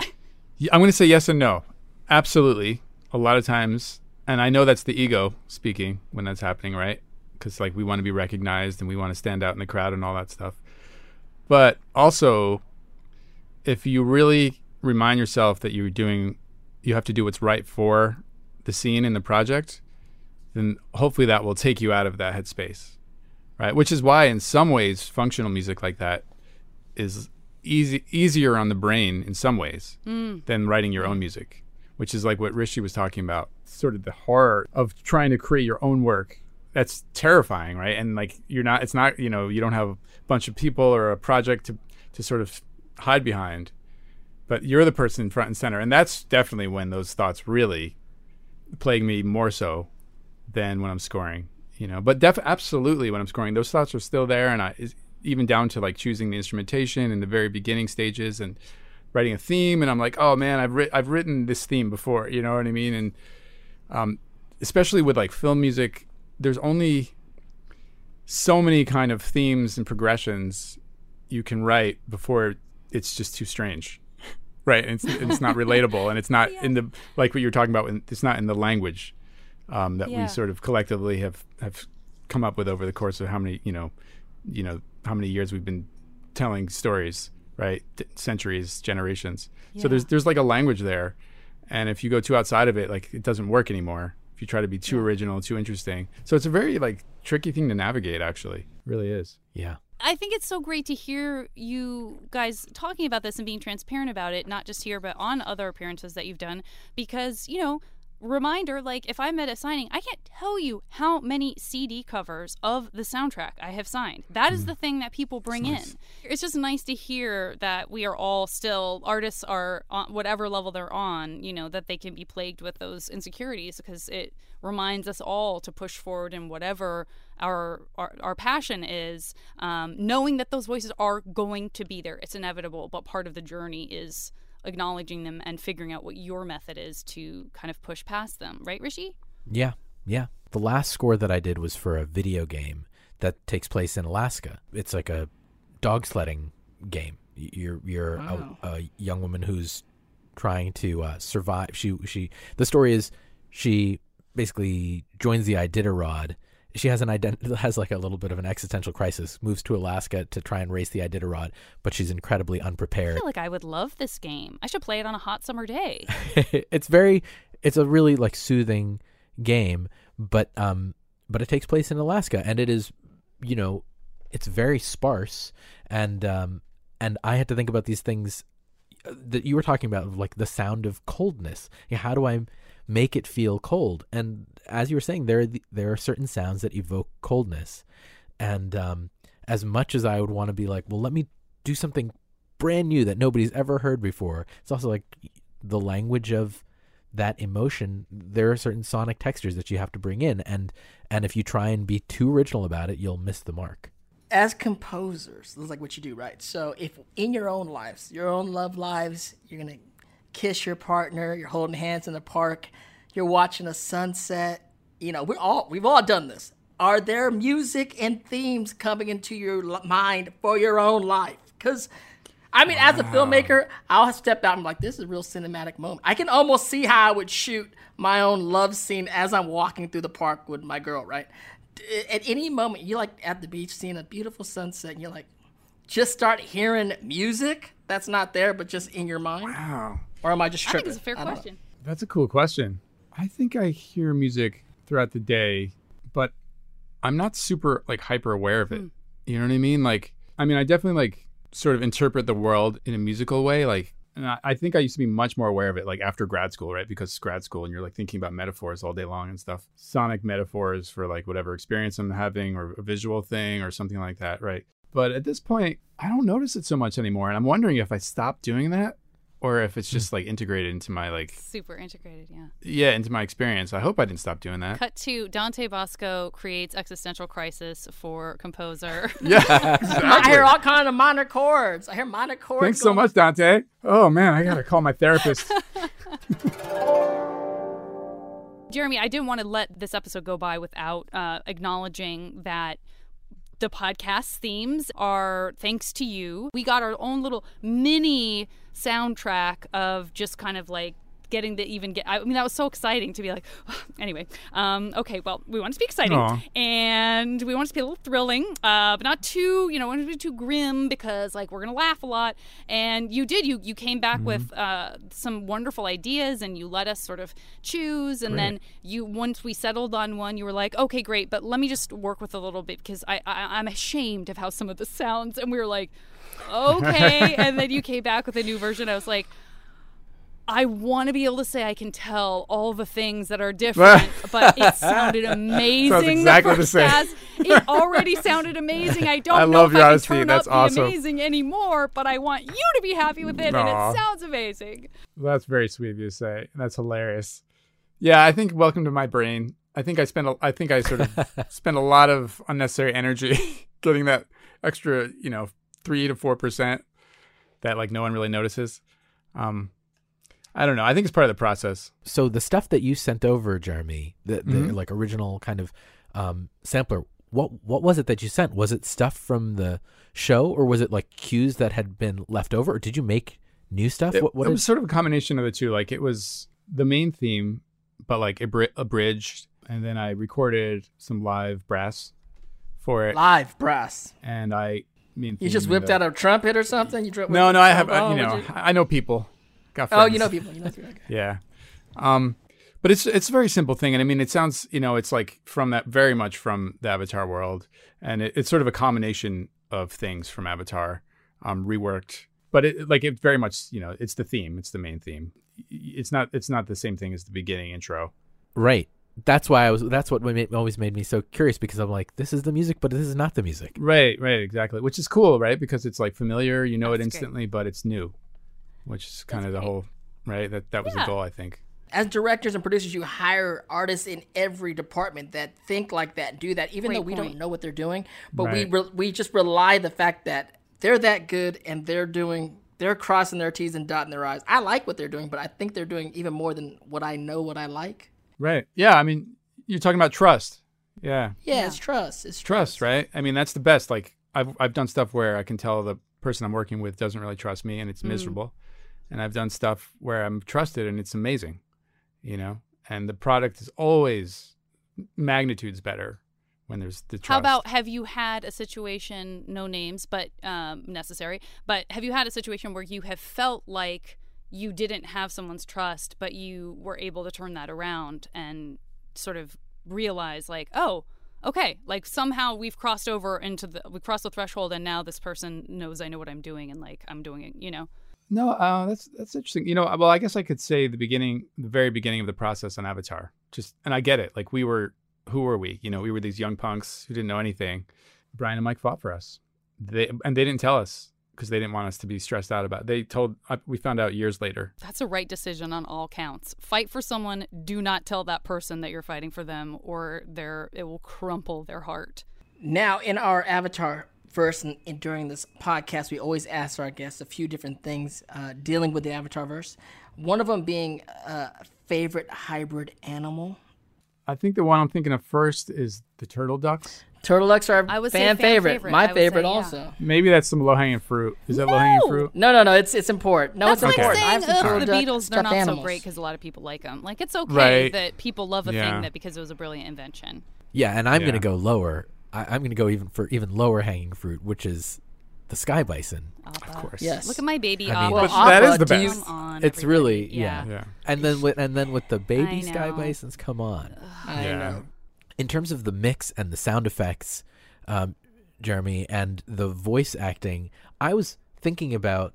I'm going to say yes and no. Absolutely. a lot of times, and I know that's the ego speaking when that's happening, right? Because like we want to be recognized and we want to stand out in the crowd and all that stuff. But also, if you really remind yourself that you're doing, you have to do what's right for the scene and the project, then hopefully that will take you out of that headspace, right? Which is why in some ways functional music like that is easy, easier on the brain in some ways mm. than writing your own music, which is like what Rishi was talking about, sort of the horror of trying to create your own work. That's terrifying, right? And like you're not, it's not, you know, you don't have a bunch of people or a project to, to sort of hide behind, but you're the person front and center. And that's definitely when those thoughts really plague me more so than when I'm scoring, you know, but def- absolutely when I'm scoring, those thoughts are still there. And I, even down to like choosing the instrumentation in the very beginning stages and writing a theme. And I'm like, oh man, I've ri- I've written this theme before, you know what I mean? And um, especially with like film music, there's only so many kind of themes and progressions you can write before it's just too strange, right? And it's, it's not relatable, and it's not yeah. in the, like what you were talking about, it's not in the language um, that yeah. we sort of collectively have, have come up with over the course of how many, you know, you know, how many years we've been telling stories, right? D- centuries, generations. Yeah. So there's, there's like a language there. And if you go too outside of it, like it doesn't work anymore. If you try to be too yeah. original, too interesting. So it's a very like tricky thing to navigate, actually. It really is. Yeah. I think it's so great to hear you guys talking about this and being transparent about it, not just here, but on other appearances that you've done, because, you know, reminder, like if I'm at a signing, I can't tell you how many C D covers of the soundtrack I have signed. That is mm. the thing that people bring nice. in. It's just nice to hear that we are all still, artists are on whatever level they're on, you know, that they can be plagued with those insecurities, because it reminds us all to push forward in whatever our our, our passion is, um, knowing that those voices are going to be there. It's inevitable, but part of the journey is acknowledging them and figuring out what your method is to kind of push past them. Right, Rishi? Yeah, yeah. The last score that I did was for a video game that takes place in Alaska. It's like a dog sledding game. You're you're wow. a, a young woman who's trying to uh, survive. She she. The story is she basically joins the Iditarod. She has an ident- has like a little bit of an existential crisis, moves to Alaska to try and race the Iditarod, but she's incredibly unprepared. I feel like I would love this game. I should play it on a hot summer day. It's very, it's a really like soothing game, but um, but it takes place in Alaska, and it is, you know, it's very sparse, and um, and I had to think about these things that you were talking about, like the sound of coldness. You know, how do I make it feel cold? And as you were saying, there are the, there are certain sounds that evoke coldness, and um, as much as I would want to be like, well, let me do something brand new that nobody's ever heard before, it's also like the language of that emotion. There are certain sonic textures that you have to bring in, and and if you try and be too original about it, you'll miss the mark. As composers, this is like what you do, right? So if in your own lives, your own love lives, you're gonna kiss your partner, you're holding hands in the park, you're watching a sunset, you know, we're all, we've all done this. Are there music and themes coming into your mind for your own life? Because, I mean, wow. as a filmmaker, I'll step out and be like, this is a real cinematic moment. I can almost see how I would shoot my own love scene as I'm walking through the park with my girl, right? At any moment, you're like at the beach seeing a beautiful sunset, and you're like, just start hearing music that's not there, but just in your mind? Wow. Or am I just tripping? I think it's a fair question. Know. That's a cool question. I think I hear music throughout the day, but I'm not super like hyper aware of it. Mm. You know what I mean? Like, I mean, I definitely like sort of interpret the world in a musical way. Like, and I, I think I used to be much more aware of it, like after grad school, right? Because it's grad school and you're like thinking about metaphors all day long and stuff. Sonic metaphors for like whatever experience I'm having, or a visual thing or something like that, right? But at this point, I don't notice it so much anymore. And I'm wondering if I stopped doing that, or if it's just like integrated into my like... Super integrated, yeah. Yeah, into my experience. I hope I didn't stop doing that. Cut to Dante Bosco creates existential crisis for composer. Yeah, exactly. I hear all kind of minor chords. I hear minor chords. Thanks going... so much, Dante. Oh, man, I got to call my therapist. Jeremy, I didn't want to let this episode go by without uh, acknowledging that the podcast's themes are thanks to you. We got our own little mini soundtrack of just kind of like getting to even get, I mean, that was so exciting to be like, oh. Anyway, um, okay, well, we want it to be exciting. Aww. And we want it to be a little thrilling, uh, but not too, you know, want it to be too grim because, like, we're going to laugh a lot. And you did, you you came back mm-hmm. with uh, some wonderful ideas, and you let us sort of choose. And great. Then you, once we settled on one, you were like, okay, great, but let me just work with a little bit because I, I, I'm ashamed of how some of this sounds. And we were like, okay. And then you came back with a new version. I was like, I want to be able to say I can tell all the things that are different, but it sounded amazing. Sounds exactly the, the same. Pass, it already sounded amazing. I don't I know love if your I can turn That's up awesome. The amazing anymore, but I want you to be happy with it, Aww. And it sounds amazing. Well, that's very sweet of you to say. That's hilarious. Yeah, I think welcome to my brain. I think I spent. A, I think I sort of spent a lot of unnecessary energy getting that extra, you know, three to four percent that like no one really notices. Um, I don't know. I think it's part of the process. So the stuff that you sent over, Jeremy, the, the mm-hmm. like original kind of um, sampler, what what was it that you sent? Was it stuff from the show, or was it like cues that had been left over, or did you make new stuff? It, what, what it is... was sort of a combination of the two. Like it was the main theme, but like abri- abridged, and then I recorded some live brass for it. Live brass. And I mean, you just whipped the... out a trumpet or something. You dri- no, no, I have. Oh, I, you know, you... I know people. Oh, you know people. You know people. Okay. Yeah. Um, but it's it's a very simple thing. And I mean, it sounds, you know, it's like from that very much from the Avatar world. And it, it's sort of a combination of things from Avatar um, reworked. But it like it very much, you know, it's the theme. It's the main theme. It's not it's not the same thing as the beginning intro. Right. That's why I was that's what always made me so curious, because I'm like, this is the music, but this is not the music. Right. Right. Exactly. Which is cool. Right. Because it's like familiar. You know That's it instantly, great. But it's new. Which is kind That's of the great. Whole, right? That that was yeah. the goal, I think. As directors and producers, you hire artists in every department that think like that, do that, even great though we point. Don't know what they're doing. But right. we re- we just rely on the fact that they're that good and they're doing, they're crossing their T's and dotting their I's. I like what they're doing, but I think they're doing even more than what I know what I like. Right. Yeah. I mean, you're talking about trust. Yeah. Yeah, yeah. it's trust. It's trust. Trust, right? I mean, that's the best. Like, I've I've done stuff where I can tell the person I'm working with doesn't really trust me, and it's mm. miserable. And I've done stuff where I'm trusted and it's amazing, you know, and the product is always magnitudes better when there's the trust. How about, have you had a situation, no names, but um, necessary, but have you had a situation where you have felt like you didn't have someone's trust, but you were able to turn that around and sort of realize like, oh, okay, like somehow we've crossed over into the, we crossed the threshold, and now this person knows I know what I'm doing, and like I'm doing it, you know. No, uh, that's that's interesting. You know, well, I guess I could say the beginning, the very beginning of the process on Avatar. Just, and I get it. Like we were, who were we? You know, we were these young punks who didn't know anything. Brian and Mike fought for us. They and they didn't tell us because they didn't want us to be stressed out about it. They told, we found out years later. That's a right decision on all counts. Fight for someone. Do not tell that person that you're fighting for them, or they're, it will crumple their heart. Now in our Avatar. First, and, and during this podcast, we always ask our guests a few different things uh, dealing with the Avatarverse. One of them being a uh, favorite hybrid animal. I think the one I'm thinking of first is the turtle ducks. Turtle ducks are a fan favorite. favorite. My favorite say, also. Yeah. Maybe that's some low-hanging fruit. Is that no. low-hanging fruit? No, no, no. It's it's important. No, that's it's like important. Saying, oh, the Beatles, they're not animals. So great because a lot of people like them. Like, it's okay right. that people love a yeah. thing that because it was a brilliant invention. Yeah, and I'm yeah. going to go lower. I'm going to go even for even lower hanging fruit, which is the sky bison. Appa. Of course. Yes. Look at my baby. I mean, well, Appa, that is the best. On, it's everything. Really, yeah. Yeah. yeah. And then with, and then with the baby sky bisons, come on. I yeah. know. In terms of the mix and the sound effects, um, Jeremy, and the voice acting, I was thinking about,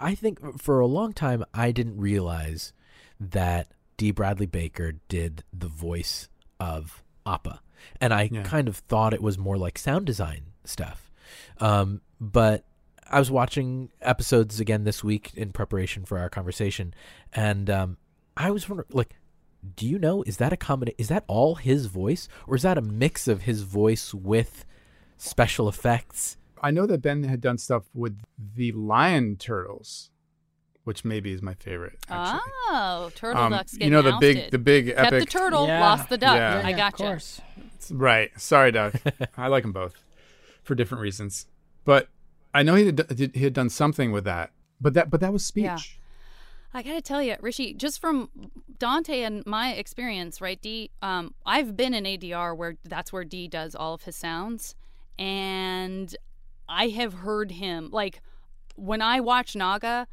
I think for a long time, I didn't realize that Dee Bradley Baker did the voice of Appa. And I yeah. kind of thought it was more like sound design stuff. Um, but I was watching episodes again this week in preparation for our conversation. And um, I was wondering, like, do you know, is that a combination? Is that all his voice? Or is that a mix of his voice with special effects? I know that Ben had done stuff with the lion turtles, which maybe is my favorite. Actually. Oh, turtle um, ducks getting ousted. You know, the ousted. big, the big epic. Kept the turtle, yeah. lost the duck. Yeah. Yeah, I got gotcha. you. Right. Sorry, Doug. I like them both for different reasons. But I know he had, he had done something with that. But that but that was speech. Yeah. I gotta tell you, Rishi, just from Dante and my experience, right, D, um, I've been in A D R where that's where D does all of his sounds, and I have heard him, like, when I watch Naga,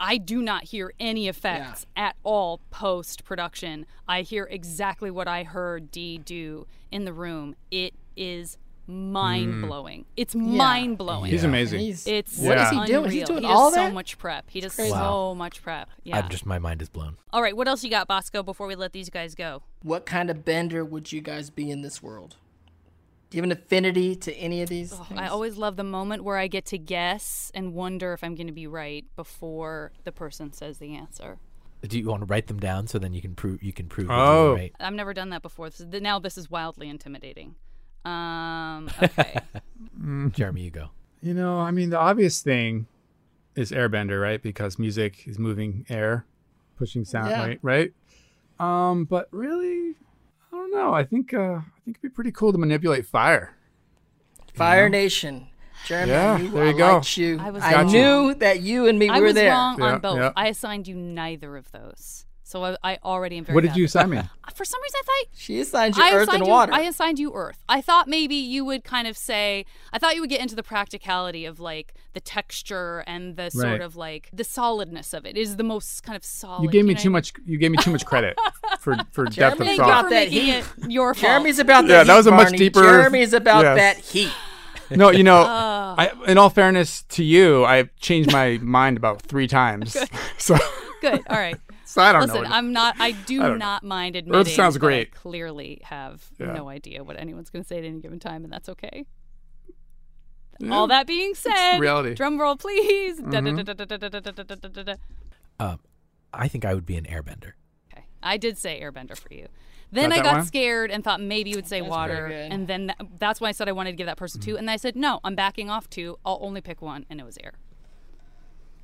I do not hear any effects yeah. at all post-production. I hear exactly what I heard D do in the room. It is mind-blowing. Mm. It's yeah. mind-blowing. He's amazing. He's, it's What yeah. is he doing? He's doing he all that? He does so much prep. He does so much prep. Yeah. I'm just, my mind is blown. All right, what else you got, Bosco, before we let these guys go? What kind of bender would you guys be in this world? Do you have an affinity to any of these? Oh, I always love the moment where I get to guess and wonder if I'm going to be right before the person says the answer. Do you want to write them down so then you can prove you can prove? Oh, right. I've never done that before. This is, now this is wildly intimidating. Um, okay, Jeremy, you go. You know, I mean, the obvious thing is airbender, right? Because music is moving air, pushing sound, yeah. right? Right. Um, but really. I don't know. I think uh, I think it'd be pretty cool to manipulate fire. Fire you know? Nation, Jeremy. Yeah, you, there you I go. Liked you. I, was I knew that you and me I were was there. I was wrong yeah, on both. Yeah. I assigned you neither of those, so I, I already am very. What did you assign me? For some reason, I thought she assigned you I earth assigned and you, water. I assigned you earth. I thought maybe you would kind of say. I thought you would get into the practicality of like the texture and the sort right. of like the solidness of it. It is the most kind of solid. You gave me you know too I mean? much. You gave me too much credit. For, for depth of thought. About that heat. Your fault. Jeremy's about that yeah, heat, that was a much Barney. Deeper... Jeremy's about yes. that heat. No, you know, uh. I, in all fairness to you, I've changed my mind about three times. Good. So Good, all right. So I don't Listen, know. Listen, I'm not, I do I not know. Mind admitting Earth sounds great. I clearly have yeah. no idea what anyone's going to say at any given time, and that's okay. Yeah. All that being said, drum roll, please. Mm-hmm. uh, I think I would be an airbender. I did say airbender for you. Then I got one? Scared and thought maybe you would say that's water. And then th- that's when I said I wanted to give that person mm-hmm. two. And I said, no, I'm backing off two. I'll only pick one. And it was air.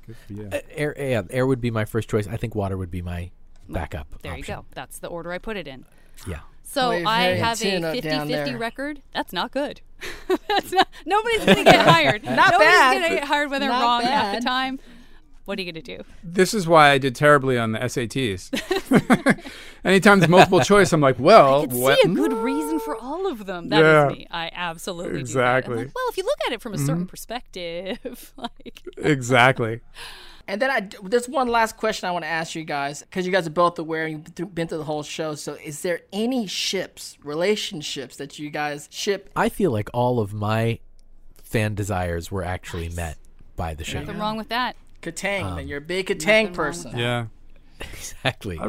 Good for you. Uh, air, yeah, air would be my first choice. I think water would be my backup well, There option. You go. That's the order I put it in. Yeah. So Wave I have a fifty-fifty record. That's not good. That's not, nobody's going to get hired. Not nobody's bad. Nobody's going to get hired when they're not wrong bad. Half the time. What are you going to do? This is why I did terribly on the S A Ts. Anytime there's multiple choice, I'm like, well. I can what? See a good reason for all of them. That yeah, is me. I absolutely exactly. do that. Like, well, if you look at it from a certain mm-hmm. perspective. Like Exactly. And then I, there's one last question I want to ask you guys, because you guys are both aware, you've been through the whole show. So is there any ships, relationships that you guys ship? I feel like all of my fan desires were actually nice. Met by the show. Nothing wrong with that. Katang, um, then you're a big Katang person. Yeah, exactly.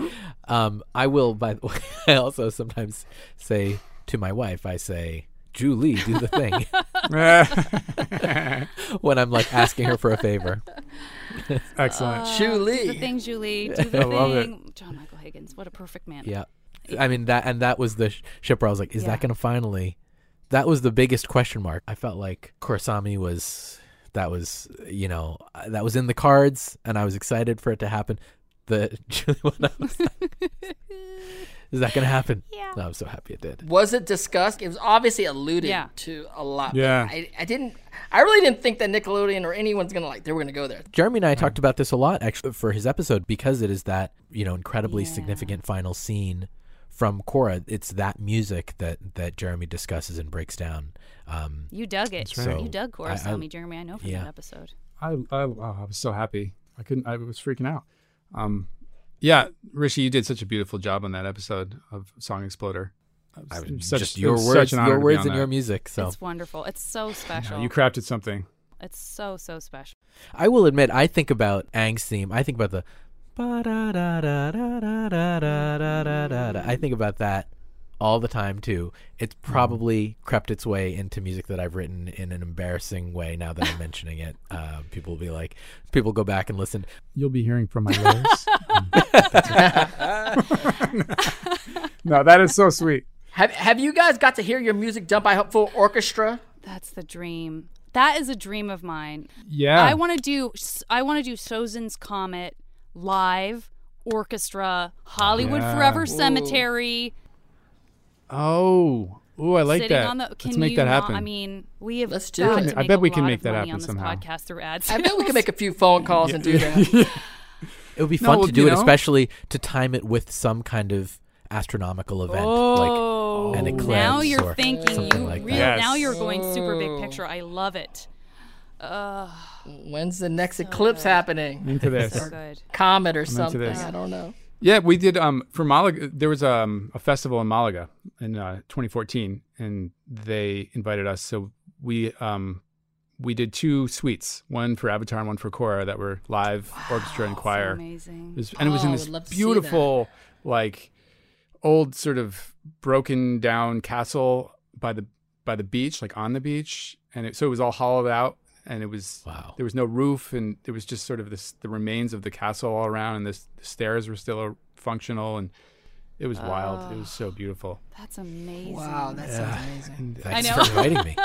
Um, I will. By the way, I also sometimes say to my wife, I say, "Julie, do the thing," when I'm like asking her for a favor. Excellent, uh, Julie. Do the thing, Julie. Do the I love thing. It. John Michael Higgins, what a perfect man. Yeah, I mean that, and that was the sh- ship where I was like, "Is yeah. that going to finally?" That was the biggest question mark. I felt like Kurosami was. That was, you know, that was in the cards, and I was excited for it to happen. The is that going to happen? Yeah, no, I'm so happy it did. Was it discussed? It was obviously alluded yeah. to a lot. Yeah, I, I didn't. I really didn't think that Nickelodeon or anyone's going to like. They were going to go there. Jeremy and I mm-hmm. talked about this a lot actually for his episode because it is that you know incredibly yeah. significant final scene from Korra. It's that music that that Jeremy discusses and breaks down. Um, you dug it. Right. So you dug Korosami, Jeremy. I know from yeah. that episode. I I, oh, I was so happy. I couldn't. I was freaking out. Um, yeah, Rishi, you did such a beautiful job on that episode of Song Exploder. I was, I was such, just your words, your words, and that. Your music. So it's wonderful. It's so special. Yeah, you crafted something. It's so so special. I will admit, I think about Aang's theme. I think about the. I think about that. All the time too. It's probably crept its way into music that I've written in an embarrassing way. Now that I'm mentioning it, uh, people will be like, people go back and listen. You'll be hearing from my lawyers. No, that is so sweet. Have Have you guys got to hear your music done by a full orchestra? That's the dream. That is a dream of mine. Yeah, I want to do. I want to do Sozin's Comet live orchestra, Hollywood yeah. Forever Ooh. Cemetery. Oh, oh, I like Sitting that. On the, can Let's make you that happen. Not, I mean, we have. Let's do it. I bet we can make that happen somehow. I bet we can make a few phone calls yeah. and do that. It would be fun no, well, to do it, know? Especially to time it with some kind of astronomical event, oh, like an eclipse. Now you're thinking. You like really, yes. Now you're going super big picture. I love it. Uh, When's the next so eclipse good. happening? Into this. So good. Comet or I'm something. I don't know. Yeah, we did. Um, for Malaga, there was um, a festival in Malaga in uh, twenty fourteen, and they invited us. So we um, we did two suites, one for Avatar and one for Korra, that were live wow, orchestra and choir. Amazing. It was, and oh, it was in this beautiful, like, old sort of broken down castle by the by the beach, like on the beach, and it, so it was all hollowed out. And it was, wow. There was no roof, and there was just sort of this, the remains of the castle all around, and this, the stairs were still functional, and it was oh, wild. It was so beautiful. That's amazing. Wow, that yeah. sounds amazing. Thanks I know. for inviting me.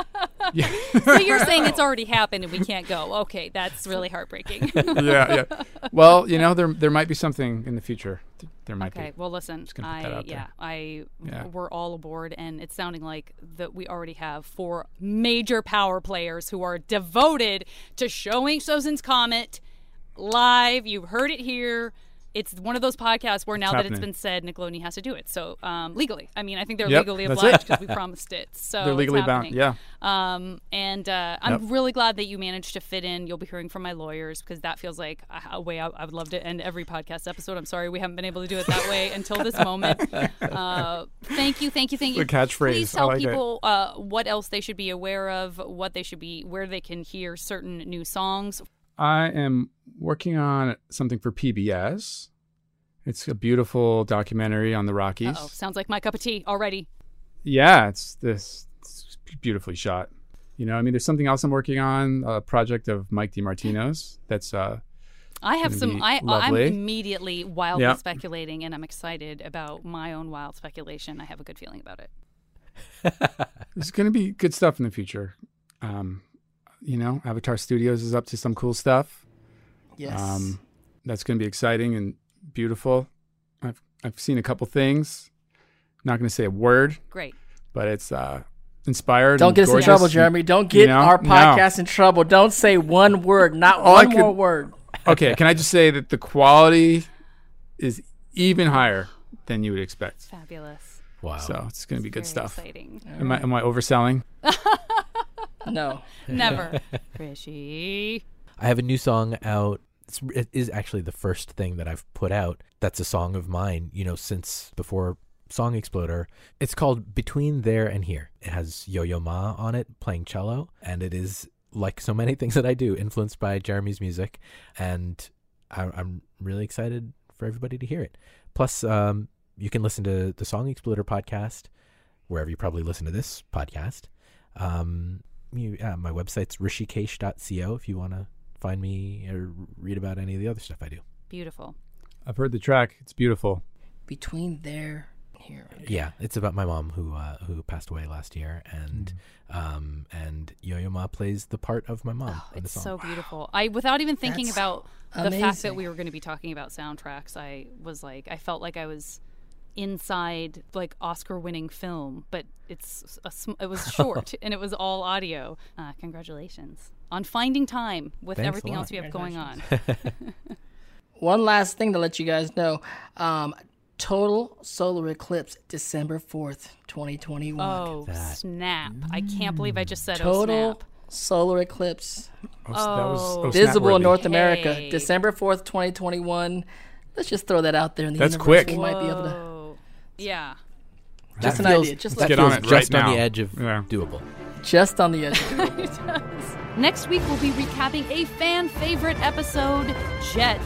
Yeah. So you're saying it's already happened and we can't go. Okay, that's really heartbreaking. yeah, yeah. Well, you know, there there might be something in the future. There might okay, be. Okay, well, listen, I, yeah, I, yeah. we're all aboard, and it's sounding like that we already have four major power players who are devoted to showing Sozin's Comet live. You heard it here. It's one of those podcasts where now it's that happening. It's been said, Nickelodeon has to do it. So um, legally, I mean, I think they're yep, legally obliged because we promised it. So they're legally bound. Yeah. Um, and uh, I'm yep. really glad that you managed to fit in. You'll be hearing from my lawyers because that feels like a way I, I would love to end every podcast episode. I'm sorry we haven't been able to do it that way until this moment. Uh, thank you, thank you, thank you. The catchphrase. Please tell like people uh, what else they should be aware of, what they should be, where they can hear certain new songs. I am working on something for P B S. It's a beautiful documentary on the Rockies. Oh, sounds like my cup of tea already. Yeah, it's this it's beautifully shot. You know, I mean, there's something else I'm working on, a project of Mike DiMartino's. That's uh, I have some. I, I'm immediately wildly yeah. speculating, and I'm excited about my own wild speculation. I have a good feeling about it. There's going to be good stuff in the future. Um, You know, Avatar Studios is up to some cool stuff. Yes. Um, that's going to be exciting and beautiful. I've I've seen a couple things. I'm not going to say a word. Great. But it's uh, inspired. Don't and get us in trouble, Jeremy. Don't get you know? our podcast no. in trouble. Don't say one word. Not All one could, more word. Okay. Can I just say that the quality is even higher than you would expect? Fabulous. Wow. So it's going to be good stuff. Exciting. Am right. I am I overselling? No, never. Rishi. I have a new song out. It's, it is actually the first thing that I've put out that's a song of mine, you know, since before Song Exploder. It's called Between There and Here. It has Yo-Yo Ma on it playing cello, and it is, like so many things that I do, influenced by Jeremy's music, and I, I'm really excited for everybody to hear it. Plus, um, you can listen to the Song Exploder podcast, wherever you probably listen to this podcast. Um... You, uh, my website's hrishikesh dot co if you want to find me or read about any of the other stuff I do. Beautiful. I've heard the track. It's beautiful. Between There and Here. Yeah, it's about my mom who uh, who passed away last year, and mm-hmm. um, and Yo-Yo Ma plays the part of my mom. Oh, in the it's song. so beautiful. Wow. I without even thinking That's about amazing. the fact that we were going to be talking about soundtracks, I was like, I felt like I was inside like Oscar-winning film, but it's a sm- it was short and it was all audio. Uh, congratulations on finding time with Thanks everything else we have going on. One last thing to let you guys know: um, total solar eclipse, December fourth, twenty twenty-one. Oh that. snap! Mm. I can't believe I just said total oh, snap. solar eclipse. Oh, oh, oh visible in North America, hey. December fourth, twenty twenty-one. Let's just throw that out there in the That's universe. Quick. We Whoa. might be able to. Yeah. Just that an feels, idea. Just that feels on it just right on now. the edge of yeah. doable. Just on the edge of doable. Next week, we'll be recapping a fan favorite episode, Jet.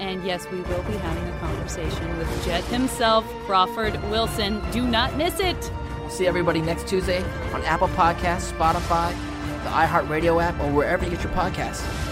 And yes, we will be having a conversation with Jet himself, Crawford Wilson. Do not miss it. We'll see everybody next Tuesday on Apple Podcasts, Spotify, the iHeartRadio app, or wherever you get your podcasts.